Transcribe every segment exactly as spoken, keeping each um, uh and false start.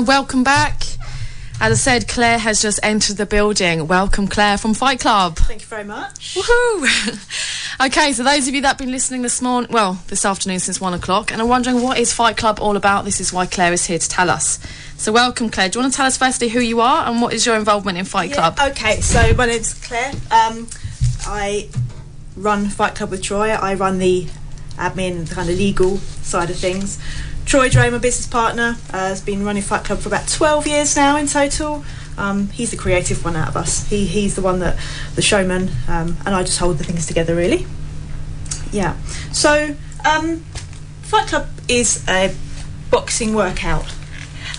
Uh, welcome back. As I said, Claire has just entered the building. Welcome, Claire, from Fight Club. Thank you very much. Woohoo! Okay, so those of you that have been listening this morning, well, this afternoon since one o'clock, and are wondering what is Fight Club all about, this is why Claire is here to tell us. So welcome, Claire. Do you want to tell us firstly who you are and what is your involvement in Fight yeah, Club? Okay, so my name's Claire. Um, I run Fight Club with Troy. I run the admin, the kind of legal side of things. Troy Dray, my business partner, uh, has been running Fight Club for about twelve years now in total. Um, he's the creative one out of us. He He's the one that, the showman, um, and I just hold the things together, really. Yeah. So, um, Fight Club is a boxing workout.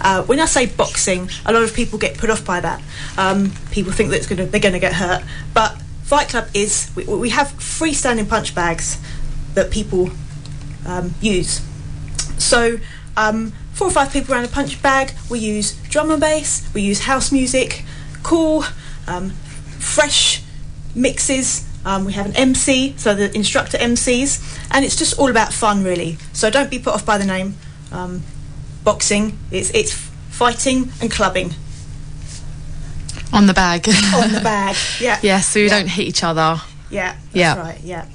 Uh, when I say boxing, a lot of people get put off by that. Um, people think that it's gonna, they're going to get hurt. But Fight Club is, we, we have freestanding punch bags that people um, use. So um, four or five people around a punch bag, we use drum and bass, we use house music, cool, um, fresh mixes, um, we have an M C, so the instructor M Cs, and it's just all about fun, really. So don't be put off by the name. Um, boxing, it's, it's fighting and clubbing. On the bag. On the bag, yeah. Yeah, so you yeah. don't hit each other. Yeah, that's yeah. right, yeah.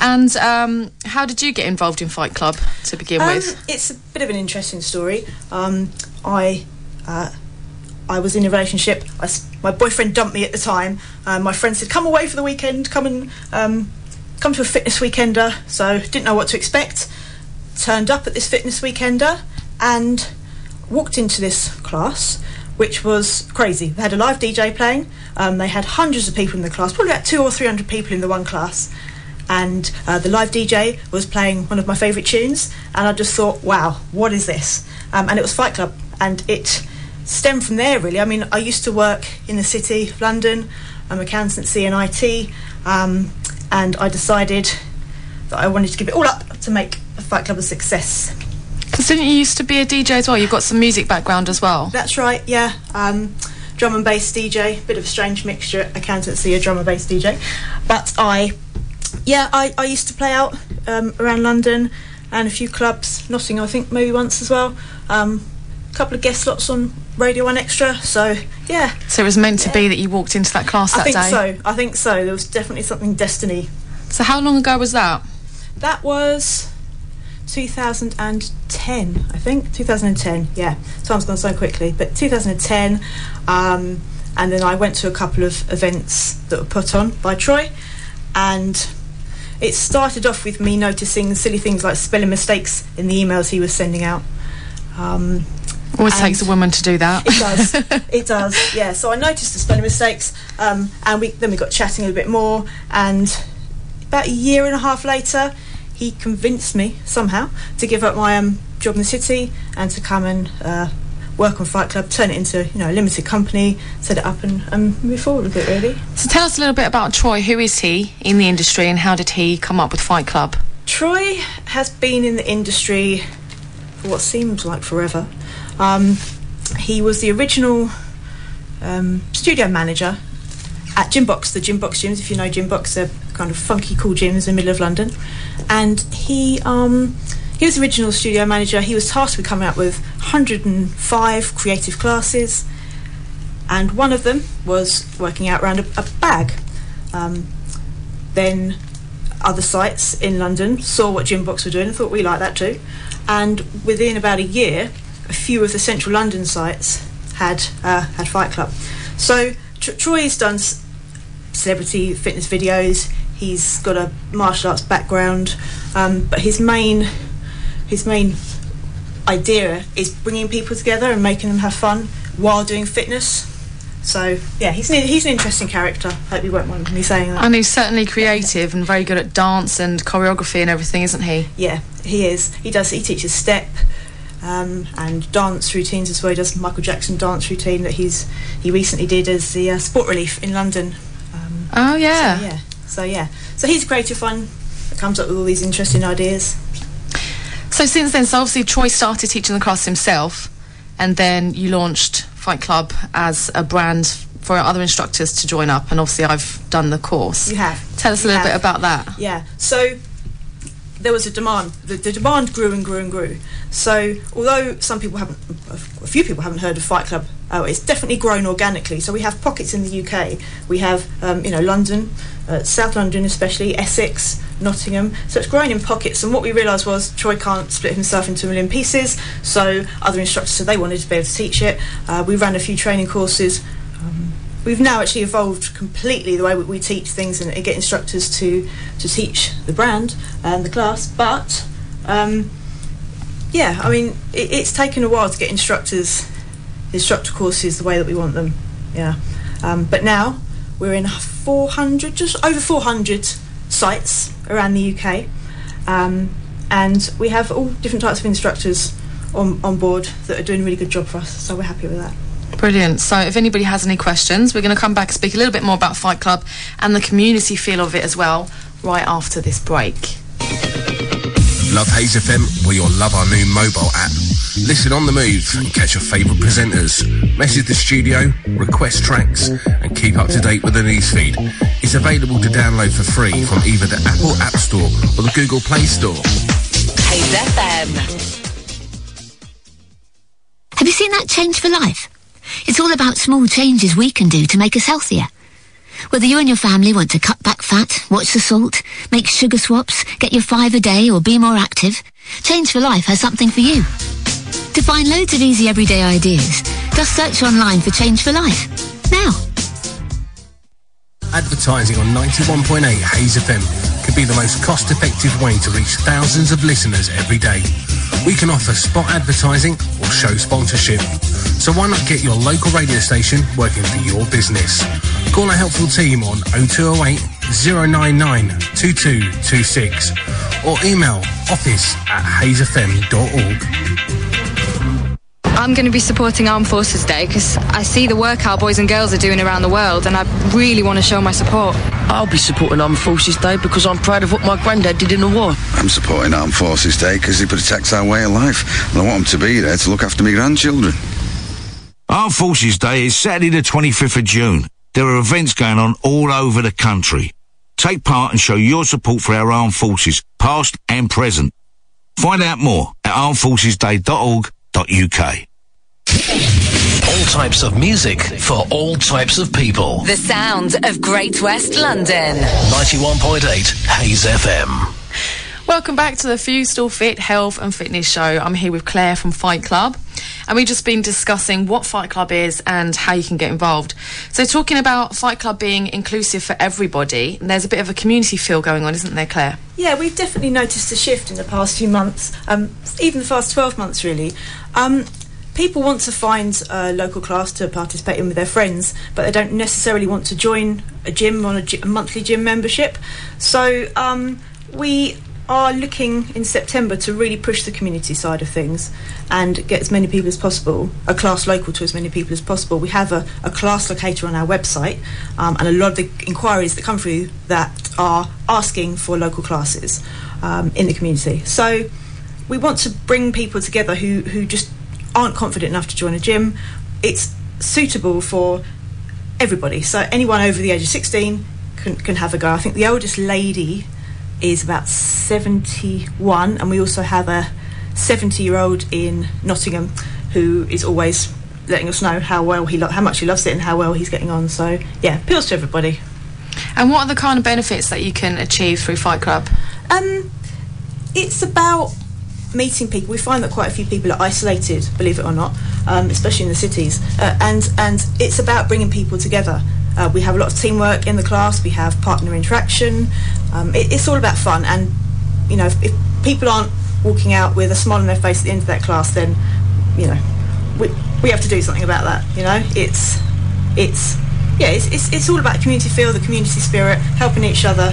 And um, how did you get involved in Fight Club to begin um, with? It's a bit of an interesting story. Um, I uh, I was in a relationship. I, my boyfriend dumped me at the time. Uh, my friend said, "Come away for the weekend. Come and um, come to a fitness weekender." So didn't know what to expect. Turned up at this fitness weekender and walked into this class, which was crazy. They had a live D J playing. Um, they had hundreds of people in the class. Probably about two or three hundred people in the one class. And uh, the live D J was playing one of my favourite tunes, and I just thought, wow, what is this? Um, and it was Fight Club, and it stemmed from there, really. I mean, I used to work in the city of London, I'm accountancy and I T, um, and I decided that I wanted to give it all up to make Fight Club a success. Because didn't you used to be a D J as well? You've got some music background as well. That's right, yeah. Um, drum and bass D J, bit of a strange mixture, accountancy, a drum and bass D J. But I... Yeah, I, I used to play out um, around London and a few clubs, Nottingham I think maybe once as well. Um, a couple of guest slots on Radio one Extra, so yeah. So it was meant to yeah. be that you walked into that class that day? I think day. so, I think so. There was definitely something destiny. So how long ago was that? That was two thousand ten, I think. two thousand ten, yeah. Time's gone so quickly. But two thousand ten, um, and then I went to a couple of events that were put on by Troy, and it started off with me noticing silly things like spelling mistakes in the emails he was sending out. Um, Always takes a woman to do that. It does. It does, yeah. So I noticed the spelling mistakes, um, and we, then we got chatting a little bit more, and about a year and a half later, he convinced me, somehow, to give up my um, job in the city and to come and uh, work on Fight Club, turn it into, you know, a limited company, set it up and, and move forward with it, really. So tell us a little bit about Troy. Who is he in the industry and how did he come up with Fight Club? Troy has been in the industry for what seems like forever. Um, he was the original um, studio manager at Gymbox, the Gymbox gyms. If you know Gymbox, they're kind of funky, cool gyms in the middle of London. And he... Um, He was the original studio manager. He was tasked with coming up with one hundred and five creative classes, and one of them was working out around a, a bag. Um, then other sites in London saw what Gymbox were doing and thought, we like that too. And within about a year, a few of the central London sites had uh, had Fight Club. So Tr- Troy's done c- celebrity fitness videos. He's got a martial arts background, um, but his main... His main idea is bringing people together and making them have fun while doing fitness. So, yeah, he's an, he's an interesting character. I hope you won't mind me saying that. And he's certainly creative and very good at dance and choreography and everything, isn't he? Yeah, he is. He does. He teaches step um, and dance routines as well. He does Michael Jackson dance routine that he's he recently did as the uh, Sport Relief in London. Um, oh, yeah. So, yeah. So, yeah. So he's a creative one that comes up with all these interesting ideas. So since then, so obviously Troy started teaching the class himself, and then you launched Fight Club as a brand for other instructors to join up, and obviously I've done the course. You have. Tell us you a little have. bit about that. Yeah, so there was a demand. The, the demand grew and grew and grew. So although some people haven't, a few people haven't heard of Fight Club, oh, it's definitely grown organically. So we have pockets in the U K. We have, um, you know, London, uh, South London especially, Essex, Nottingham. So it's grown in pockets. And what we realised was Troy can't split himself into a million pieces. So other instructors said they wanted to be able to teach it. Uh, we ran a few training courses. Um, We've now actually evolved completely the way we teach things and get instructors to, to teach the brand and the class. But, um, yeah, I mean, it, it's taken a while to get instructors, instructor courses the way that we want them, yeah. Um, but now we're in four hundred, just over four hundred sites around the U K. Um, and we have all different types of instructors on, on board that are doing a really good job for us, so we're happy with that. Brilliant. So if anybody has any questions, we're going to come back and speak a little bit more about Fight Club and the community feel of it as well right after this break. Love Hayes F M? We all love our new mobile app. Listen on the move and catch your favourite presenters. Message the studio, request tracks and keep up to date with the newsfeed. It's available to download for free from either the Apple App Store or the Google Play Store. Hayes F M. Have you seen that Change for Life? It's all about small changes we can do to make us healthier. Whether you and your family want to cut back fat, watch the salt, make sugar swaps, get your five a day or be more active, Change for Life has something for you. To find loads of easy everyday ideas, just search online for Change for Life. Now. Advertising on ninety-one point eight Hayes F M could be the most cost-effective way to reach thousands of listeners every day. We can offer spot advertising or show sponsorship. So why not get your local radio station working for your business? Call our helpful team on oh two oh eight, oh nine nine, two two two six or email office at hayes f m dot org. I'm going to be supporting Armed Forces Day because I see the work our boys and girls are doing around the world and I really want to show my support. I'll be supporting Armed Forces Day because I'm proud of what my granddad did in the war. I'm supporting Armed Forces Day because it protects our way of life and I want them to be there to look after my grandchildren. Armed Forces Day is Saturday the twenty-fifth of June. There are events going on all over the country. Take part and show your support for our armed forces, past and present. Find out more at armed forces day dot org dot u k. All types of music for all types of people. The sound of Great West London. ninety-one point eight Hayes F M. Welcome back to the Few Still Fit Health and Fitness Show. I'm here with Claire from Fight Club. And we've just been discussing what Fight Club is and how you can get involved. So talking about Fight Club being inclusive for everybody, and there's a bit of a community feel going on, isn't there, Claire? Yeah, we've definitely noticed a shift in the past few months, um, even the past twelve months, really. Um... People want to find a local class to participate in with their friends, but they don't necessarily want to join a gym on a, g- a monthly gym membership. So um, we are looking in September to really push the community side of things and get as many people as possible, a class local to as many people as possible. We have a, a class locator on our website, um, and a lot of the inquiries that come through that are asking for local classes um, in the community. So we want to bring people together who, who just aren't confident enough to join a gym. It's suitable for everybody, so anyone over the age of sixteen can, can have a go. I think the oldest lady is about seventy-one, and we also have a seventy year old in Nottingham who is always letting us know how well he lo- how much he loves it and how well he's getting on. So yeah, appeals to everybody. And what are the kind of benefits that you can achieve through Fight Club? Um, it's about meeting people. We find that quite a few people are isolated, believe it or not, um, especially in the cities, uh, and and it's about bringing people together. Uh, we have a lot of teamwork in the class. We have partner interaction. Um, it, it's all about fun, and you know, if, if people aren't walking out with a smile on their face at the end of that class, then you know, we we have to do something about that. You know, it's it's yeah, it's it's, it's all about community feel, the community spirit, helping each other.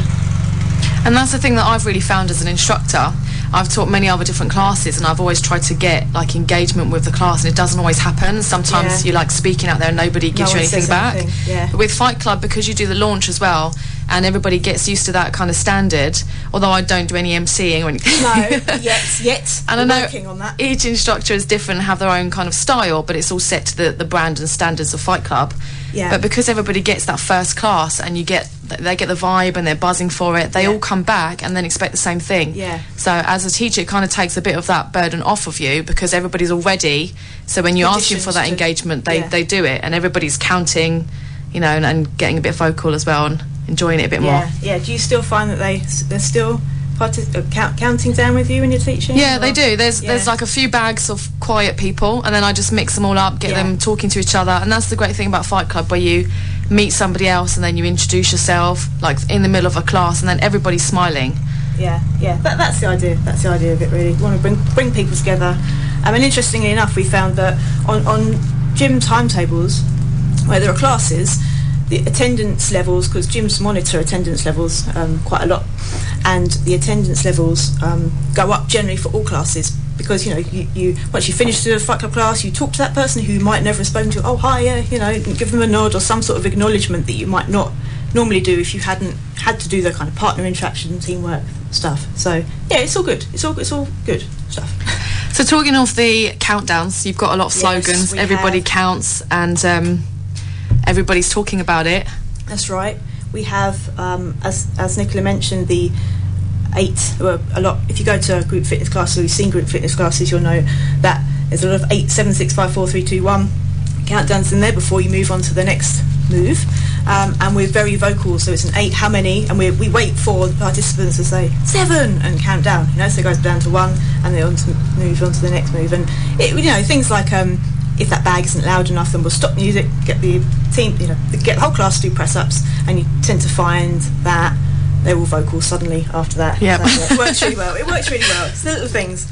And that's the thing that I've really found as an instructor. I've taught many other different classes and I've always tried to get like engagement with the class, and it doesn't always happen. Sometimes yeah. You're like speaking out there and nobody gives no you anything back. Anything. Yeah. But with Fight Club, because you do the launch as well and everybody gets used to that kind of standard, although I don't do any emceeing or anything. No, yet, yet. And I know working on that. Each instructor is different, have their own kind of style, but it's all set to the, the brand and standards of Fight Club. Yeah. But because everybody gets that first class and you get they get the vibe and they're buzzing for it, they yeah. all come back and then expect the same thing. Yeah. So as a teacher, it kind of takes a bit of that burden off of you because everybody's already. So when you're asking for that to, engagement, they, yeah. they do it, and everybody's counting, you know, and, and getting a bit vocal as well and enjoying it a bit yeah. more. Yeah. Do you still find that they they're still Partic- count- counting down with you when you're teaching? Yeah, or? They do. There's yeah. there's like a few bags of quiet people, and then I just mix them all up, get yeah. them talking to each other, and that's the great thing about Fight Club, where you meet somebody else and then you introduce yourself, like in the middle of a class, and then everybody's smiling. Yeah, yeah. That, that's the idea. That's the idea of it, really. You want to bring bring people together. I mean, interestingly enough, we found that on on gym timetables, where there are classes, the attendance levels, because gyms monitor attendance levels um, quite a lot, and the attendance levels um, go up generally for all classes, because you know you, you once you finish the Fight Club class, you talk to that person who you might never have spoken to. Oh hi, yeah, you know, give them a nod or some sort of acknowledgement that you might not normally do if you hadn't had to do the kind of partner interaction, teamwork stuff. So yeah, it's all good. It's all it's all good stuff. So talking of the countdowns, you've got a lot of slogans. Yes, everybody have. counts and. Um, Everybody's talking about it. That's right. We have, um, as as Nicola mentioned, the eight. Well, a lot. If you go to a group fitness class, or you've seen group fitness classes, you'll know that there's a lot of eight, seven, six, five, four, three, two, one countdowns in there before you move on to the next move. Um, and we're very vocal, so it's an eight. How many? And we we wait for the participants to say seven and count down. You know, so it goes down to one, and they on to move on to the next move. And it, you know, things like. Um, If that bag isn't loud enough, then we'll stop music, get the team, you know, get the whole class to do press-ups, and you tend to find that they're all vocal suddenly after that. Yep. So it works really well. It works really well. It's the little things.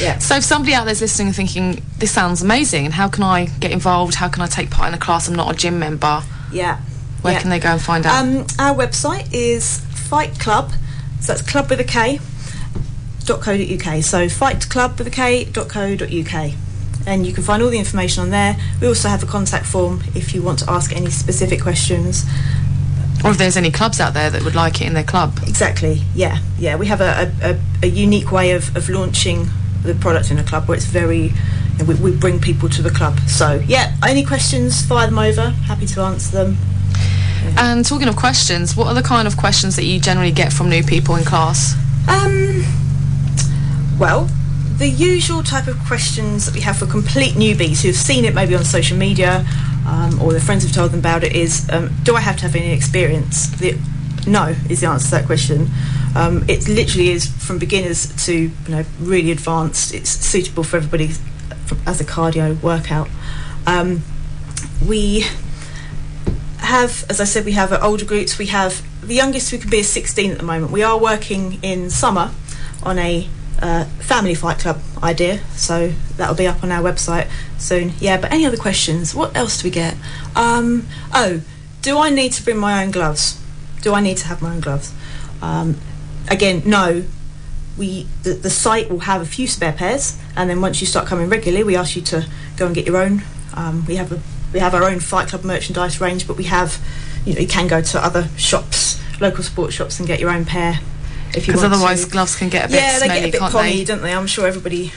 Yeah. So if somebody out there's listening and thinking, this sounds amazing, and how can I get involved? How can I take part in the class? I'm not a gym member. Yeah. Where yeah. can they go and find out? Um, our website is Fight Club, so that's club with a K, dot co dot uk. So Fight Club with a K, dot co dot uk. And you can find all the information on there. We also have a contact form if you want to ask any specific questions. Or if there's any clubs out there that would like it in their club. Exactly, yeah. Yeah, we have a, a, a unique way of, of launching the product in a club where it's very... You know, we, we bring people to the club. So, yeah, any questions, fire them over. Happy to answer them. Yeah. And talking of questions, what are the kind of questions that you generally get from new people in class? Um, well... The usual type of questions that we have for complete newbies who've seen it maybe on social media um, or their friends have told them about it is, um, do I have to have any experience? The, no is the answer to that question. Um, it literally is from beginners to you know really advanced. It's suitable for everybody as a cardio workout. Um, we have, as I said, we have older groups. We have the youngest who can be is sixteen at the moment. We are working in summer on a Uh, family Fight Club idea, so that'll be up on our website soon. Yeah, but any other questions? What else do we get? Um, oh, do I need to bring my own gloves? Do I need to have my own gloves? Um, again, no. We the, the site will have a few spare pairs, and then once you start coming regularly, we ask you to go and get your own. Um, we have a, we have our own Fight Club merchandise range, but we have, you know, you can go to other shops, local sports shops, and get your own pair. Because otherwise to. gloves can get a bit yeah, smelly, they get a bit can't pommy, they? don't they? I'm sure everybody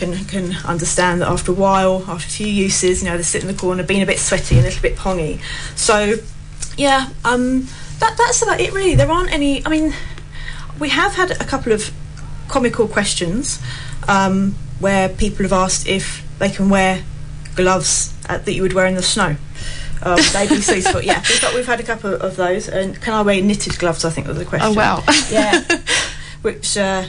can can understand that after a while, after a few uses, you know, they sit in the corner being a bit sweaty and a little bit pongy. So, yeah, um, that that's about it really. There aren't any... I mean, we have had a couple of comical questions um, where people have asked if they can wear gloves at, that you would wear in the snow. Um, they'd be suitable. Yeah, we've, got, we've had a couple of those. And can I wear knitted gloves? I think was the question. Oh wow! Yeah, which uh,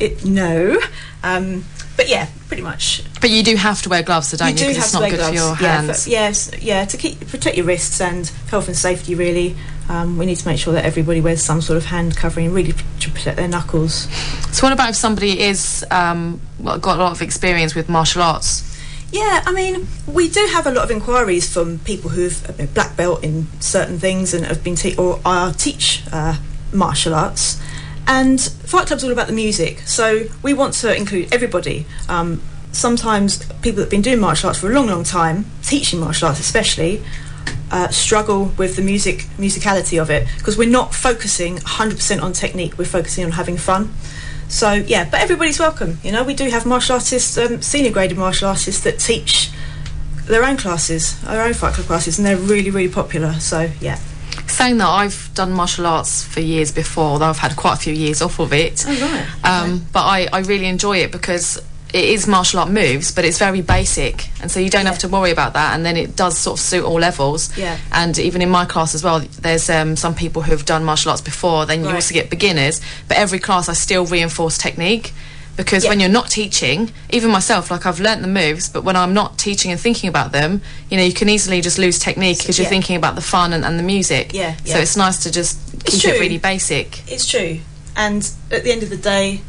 it no, um, but yeah, pretty much. But you do have to wear gloves, so don't you? You do have it's to not wear good gloves. For your hands. Yeah, for, yes, yeah, to keep protect your wrists and health and safety. Really, um, we need to make sure that everybody wears some sort of hand covering, really to protect their knuckles. So, what about if somebody is um, got a lot of experience with martial arts? Yeah, I mean, we do have a lot of inquiries from people who've been black belt in certain things and have been te- or are teach uh, martial arts. And Fight Club's all about the music, so we want to include everybody. Um, sometimes people that've been doing martial arts for a long, long time, teaching martial arts especially, uh, struggle with the music musicality of it because we're not focusing one hundred percent on technique. We're focusing on having fun. So, yeah, but everybody's welcome. You know, we do have martial artists, um, senior graded martial artists that teach their own classes, their own Fight Club classes, and they're really, really popular. So, yeah. Saying that, I've done martial arts for years before, although I've had quite a few years off of it. Oh, right. Um, okay. But I, I really enjoy it because it is martial art moves, but it's very basic, and so you don't yeah. have to worry about that, and then it does sort of suit all levels. Yeah. And even in my class as well, there's um, some people who have done martial arts before, then you right. also get beginners, but every class I still reinforce technique. Because yeah. when you're not teaching, even myself, like I've learnt the moves, but when I'm not teaching and thinking about them, you know, you can easily just lose technique because you're yeah. thinking about the fun and, and the music. Yeah, yeah. So it's nice to just it's keep true. it really basic. It's true. And at the end of the day,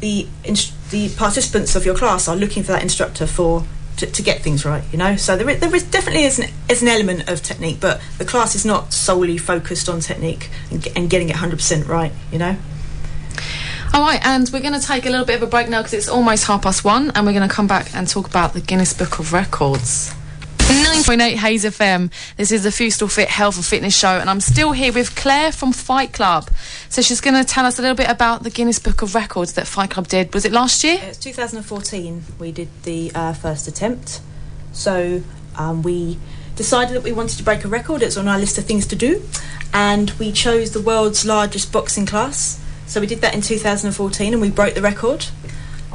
the inst- the participants of your class are looking for that instructor for to, to get things right, you know. So there is, there is definitely is an, is an element of technique, but the class is not solely focused on technique and, g- and getting it one hundred percent right, you know. All right, and we're going to take a little bit of a break now because it's almost half past one, and we're going to come back and talk about the Guinness Book of Records. nine point eight Hayes F M. This is the Foostal Fit Health and Fitness Show, and I'm still here with Claire from Fight Club. So she's going to tell us a little bit about the Guinness Book of Records that Fight Club did. Was it last year? It was two thousand fourteen. We did the uh, first attempt. So um, we decided that we wanted to break a record. It's on our list of things to do, and we chose the world's largest boxing class. So we did that in two thousand fourteen, and we broke the record.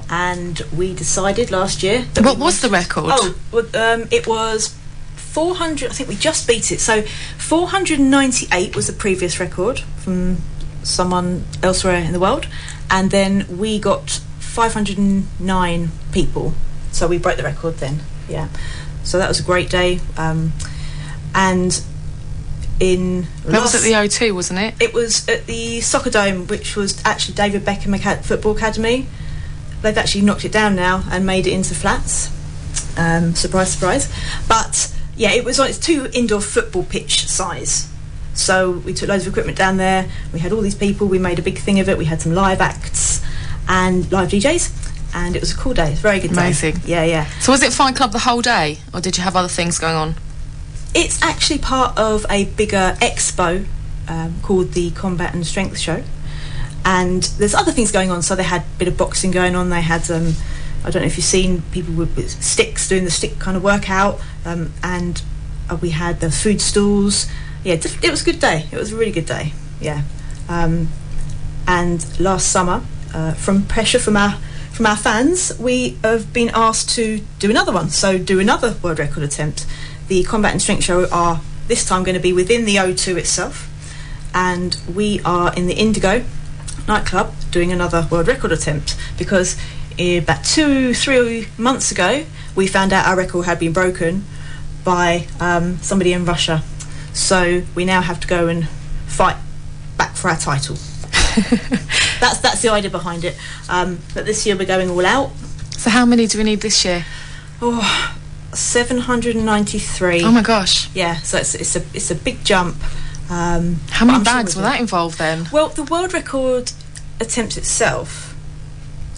And we decided last year. That what was the record? Oh, um, it was four hundred. I think we just beat it. So four hundred ninety-eight was the previous record from someone elsewhere in the world, and then we got five hundred nine people. So we broke the record then. Yeah. So that was a great day. Um, and. In that was at the O two, wasn't it? It was at the Soccer Dome, which was actually David Beckham Acad- Football Academy. They've actually knocked it down now and made it into flats. Um, surprise, surprise. But yeah, it was on its two indoor football pitch size. So we took loads of equipment down there. We had all these people. We made a big thing of it. We had some live acts and live D Js, and it was a cool day. It was a very good day. Amazing. Yeah, yeah. So was it Fight Club the whole day, or did you have other things going on? It's actually part of a bigger expo um, called the Combat and Strength Show, and there's other things going on. So they had a bit of boxing going on. They had um, I don't know if you've seen people with, with sticks doing the stick kind of workout, um, and uh, we had the food stalls. Yeah, it was a good day. It was a really good day. Yeah, um, and last summer, uh, from pressure from our from our fans, we have been asked to do another one. So do another world record attempt. The Combat and Strength Show are this time going to be within the O two itself, and we are in the Indigo nightclub doing another world record attempt because uh, about two, three months ago we found out our record had been broken by um, somebody in Russia. So we now have to go and fight back for our title. That's that's the idea behind it. Um, but this year we're going all out. So how many do we need this year? Oh. seven hundred ninety-three. Oh my gosh. Yeah, so it's it's a it's a big jump. Um, How many bags sure were that involved then? Well, the world record attempt itself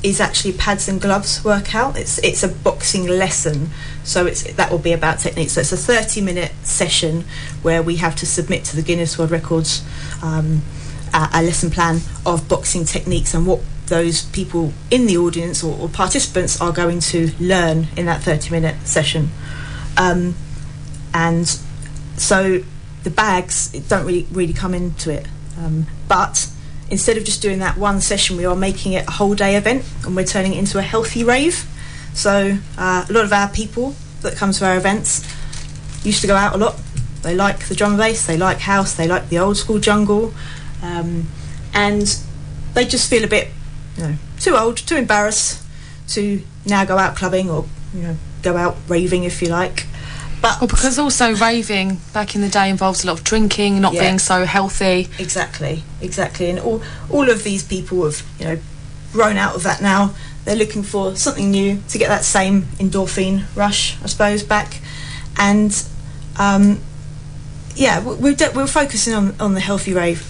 is actually pads and gloves workout. It's it's a boxing lesson, so it's that will be about technique. So it's a thirty minute session where we have to submit to the Guinness World Records um, a, a lesson plan of boxing techniques and what those people in the audience or, or participants are going to learn in that thirty minute session. Um, and so the bags it don't really really come into it, um, but instead of just doing that one session, we are making it a whole day event, and we're turning it into a healthy rave. So uh, a lot of our people that come to our events used to go out a lot. They like the drum and bass, they like house, they like the old school jungle, um, and they just feel a bit you know, too old, too embarrassed to now go out clubbing or you know go out raving if you like. But well, because also raving back in the day involves a lot of drinking, not yeah. being so healthy. Exactly, exactly. And all all of these people have you know grown out of that now. They're looking for something new to get that same endorphin rush, I suppose, back. And um, yeah, we're de- we're focusing on on the healthy rave.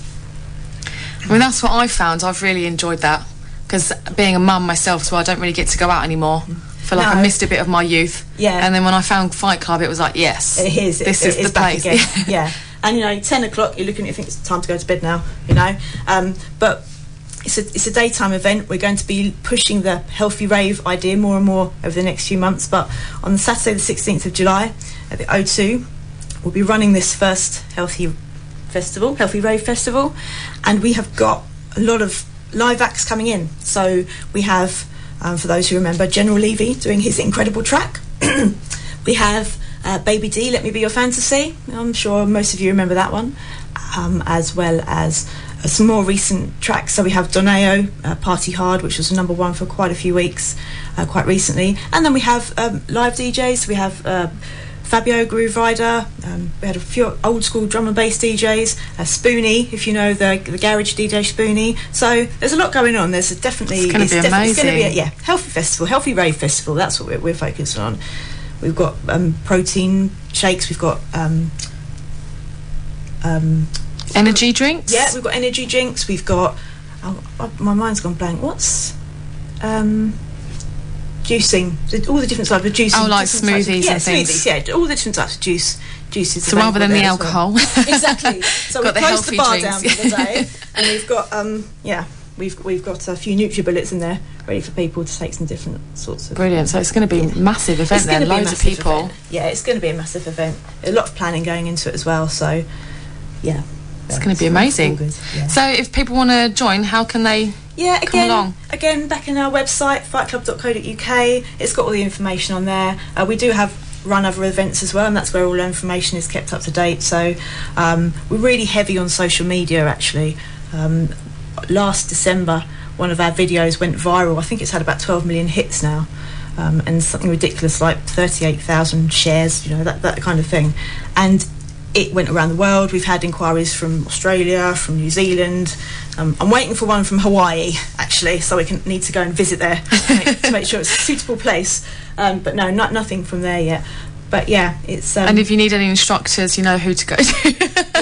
I mean, that's what I found. I've really enjoyed that. Because being a mum myself, so I don't really get to go out anymore. I feel like no. I missed a bit of my youth. Yeah. And then when I found Fight Club, it was like, yes, it is. This it, is it the is place. Back again. Yeah. And you know, ten o'clock, you're looking at it, you think it's time to go to bed now. You know, um, but it's a, it's a daytime event. We're going to be pushing the healthy rave idea more and more over the next few months, but on Saturday the sixteenth of July at the O two we'll be running this first healthy festival, healthy rave festival, and we have got a lot of live acts coming in. So we have, um, for those who remember, General Levy doing his incredible track. We have uh, Baby D, Let Me Be Your Fantasy. I'm sure most of you remember that one, um, as well as uh, some more recent tracks. So we have Donayo, uh, Party Hard, which was number one for quite a few weeks, uh, quite recently. And then we have um, live D Js. We have uh, Fabio, Groove Rider. Um, we had a few old school drum and bass D Js. Uh, Spoonie, if you know the the garage D J Spoonie. So there's a lot going on. There's a definitely it's going to be def- amazing. It's going to be a, yeah, healthy festival, healthy rave festival. That's what we're, we're focusing on. We've got um, protein shakes. We've got um, um, energy got, drinks. Yeah, we've got energy drinks. We've got oh, oh, my mind's gone blank. What's um, juicing, all the different types of juices. Oh, like smoothies yeah, and things. Smoothies, yeah, all the different types of juice, juices. So rather than the alcohol. Well. Exactly. So we've closed the bar down for the day, and we've got, um, yeah, we've we've got a few NutriBullets in there ready for people to take some different sorts of... Brilliant. So it's going to be a massive event it's then, loads of people. Event. Yeah, it's going to be a massive event. A lot of planning going into it as well, so, yeah. It's yeah, going to be amazing. Good, yeah. So if people want to join, how can they... Yeah, again, again, back in our website, fight club dot co dot uk. It's got all the information on there. Uh, we do have run other events as well, and that's where all our information is kept up to date. So um, we're really heavy on social media, actually. Um, last December, one of our videos went viral. I think it's had about twelve million hits now, um, and something ridiculous like thirty-eight thousand shares, you know, that, that kind of thing. And it went around the world. We've had inquiries from Australia, from New Zealand. Um, I'm waiting for one from Hawaii, actually, so we can need to go and visit there to, make, to make sure it's a suitable place. Um, but no, not nothing from there yet. But yeah, it's... Um, and if you need any instructors, you know who to go to.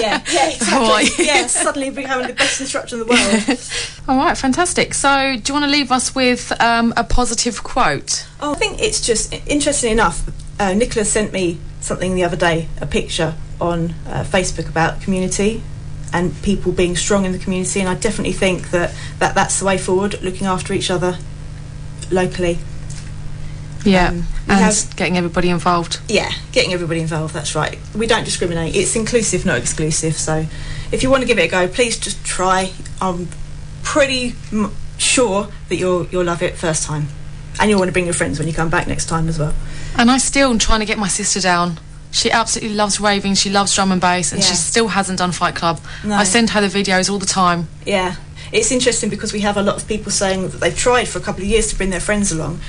yeah, yeah, exactly. Hawaii. Yeah, suddenly becoming the best instructor in the world. All right, fantastic. So do you want to leave us with um, a positive quote? Oh, I think it's just, interestingly enough, uh, Nicola sent me something the other day, a picture on uh, Facebook about community and people being strong in the community, and I definitely think that, that that's the way forward, looking after each other locally. Yeah, um, and have, getting everybody involved. Yeah, getting everybody involved, that's right. We don't discriminate. It's inclusive, not exclusive, so if you want to give it a go, please just try. I'm pretty m- sure that you'll you'll love it first time, and you'll want to bring your friends when you come back next time as well. And I still am trying to get my sister down. She absolutely loves raving, she loves drum and bass, and yeah. she still hasn't done Fight Club. No. I send her the videos all the time. Yeah, it's interesting because we have a lot of people saying that they've tried for a couple of years to bring their friends along,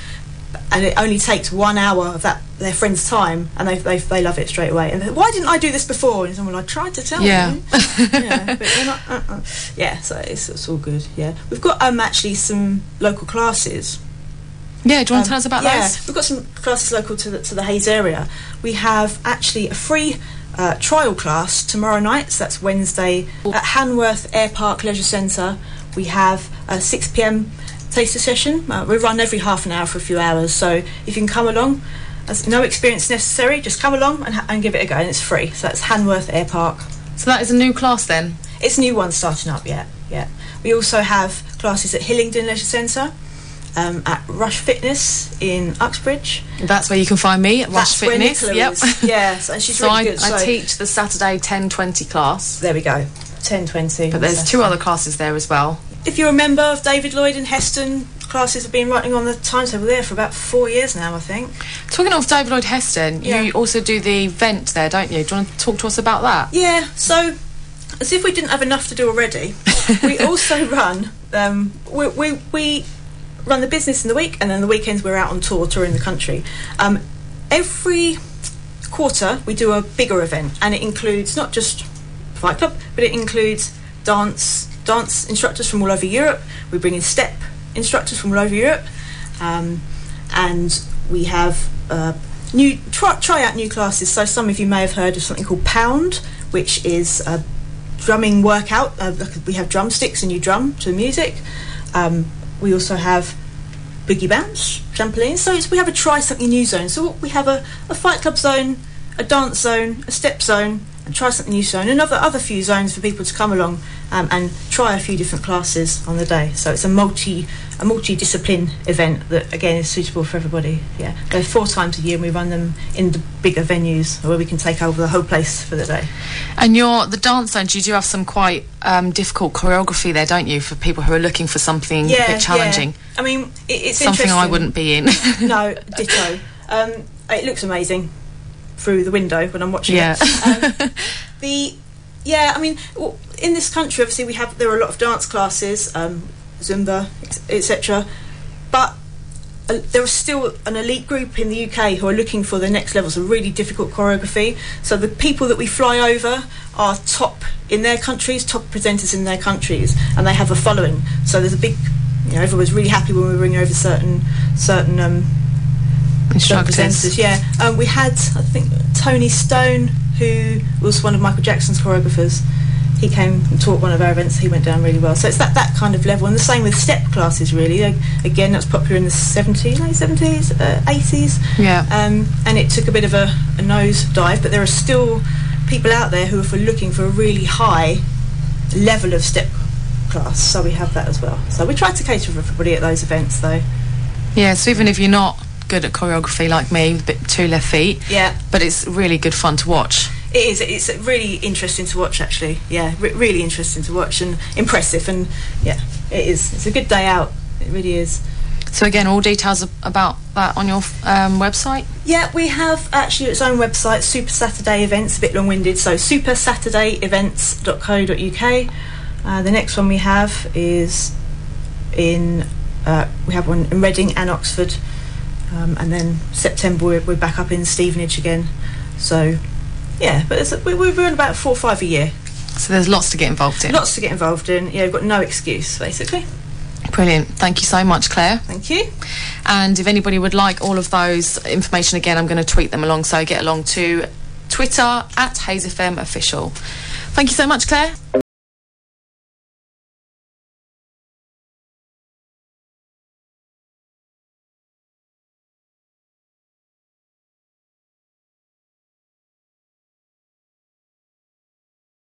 and it only takes one hour of that their friend's time, and they they, they love it straight away. And why didn't I do this before? And someone, well, I tried to tell yeah. you. yeah, but they're not, uh-uh. yeah, so it's, it's all good. Yeah, we've got um actually some local classes. Yeah, do you want um, to tell us about yeah, those? We've got some classes local to the, to the Hayes area. We have actually a free uh, trial class tomorrow night, so that's Wednesday, at Hanworth Airpark Leisure Centre. We have a six p.m. taster session. Uh, we run every half an hour for a few hours, so if you can come along, there's no experience necessary, just come along and, and give it a go, and it's free. So that's Hanworth Airpark. So that is a new class then? It's a new one starting up, yeah. yeah. We also have classes at Hillingdon Leisure Centre. Um, at Rush Fitness in Uxbridge. That's where you can find me, at Rush That's Fitness. That's where Nicola yep. is. Yeah, so, and she's so really I, good. So I teach the Saturday ten twenty class. There we go, ten twenty. But there's two other classes there as well. If you're a member of David Lloyd and Heston, classes have been running on the timetable there for about four years now, I think. Talking of David Lloyd Heston, yeah. you also do the event there, don't you? Do you want to talk to us about that? Yeah, so... as if we didn't have enough to do already, we also run... Um, we... we, we run the business in the week, and then the weekends we're out on tour touring the country. Um, every quarter we do a bigger event, and it includes not just Fight Club, but it includes dance dance instructors from all over Europe. We bring in step instructors from all over Europe, um, and we have uh, new try, try out new classes. So some of you may have heard of something called Pound, which is a drumming workout. Uh, we have drumsticks and you drum to the music. Um, We also have boogie bounce, trampoline. So it's, we have a try something new zone. So we have a, a Fight Club zone, a dance zone, a step zone, and try something new zone, and other, other few zones for people to come along um, and try a few different classes on the day. So it's a multi a multi-discipline event that again is suitable for everybody. Yeah, they're four times a year and we run them in the bigger venues where we can take over the whole place for the day. And your the dance zones, you do have some quite um, difficult choreography there, don't you, for people who are looking for something yeah, a bit challenging. Yeah. I mean, it, it's something I wouldn't be in. No, ditto. Um, it looks amazing through the window when I'm watching yeah. it. Um, the yeah, I mean, well, in this country, obviously, we have there are a lot of dance classes, um, Zumba, et cetera. But uh, there are still an elite group in the U K who are looking for the next levels of really difficult choreography. So the people that we fly over are top in their countries, top presenters in their countries, and they have a following. So there's a big, you know, everyone's really happy when we bring over certain certain. Um, Instructors, yeah. Um, we had, I think, Tony Stone, who was one of Michael Jackson's choreographers. He came and taught one of our events. He went down really well. So it's that, that kind of level. And the same with step classes, really. Like, again, that's popular in the seventies, late seventies, uh, eighties. Yeah. Um, and it took a bit of a, a nose dive, but there are still people out there who are looking for a really high level of step class. So we have that as well. So we try to cater for everybody at those events, though. Yeah. So even if you're not good at choreography like me, a bit two left feet, yeah, but it's really good fun to watch. It is, it's really interesting to watch actually, yeah, re really interesting to watch and impressive, and yeah, it is, it's a good day out, it really is. So again, all details about that on your um, website? Yeah, we have actually its own website, Super Saturday Events, a bit long-winded, so super saturday events dot co dot U K. Uh, the next one we have is in, uh, we have one in Reading and Oxford. Um, and then September we're, we're back up in Stevenage again, so yeah, but it's, we, we're doing about four or five a year, so there's lots to get involved in. Lots to get involved in yeah, you've got no excuse basically. Brilliant, thank you so much, Claire. Thank you. And if anybody would like all of those information, again I'm going to tweet them along, so get along to Twitter at Hayes F M official. Thank you so much, Claire.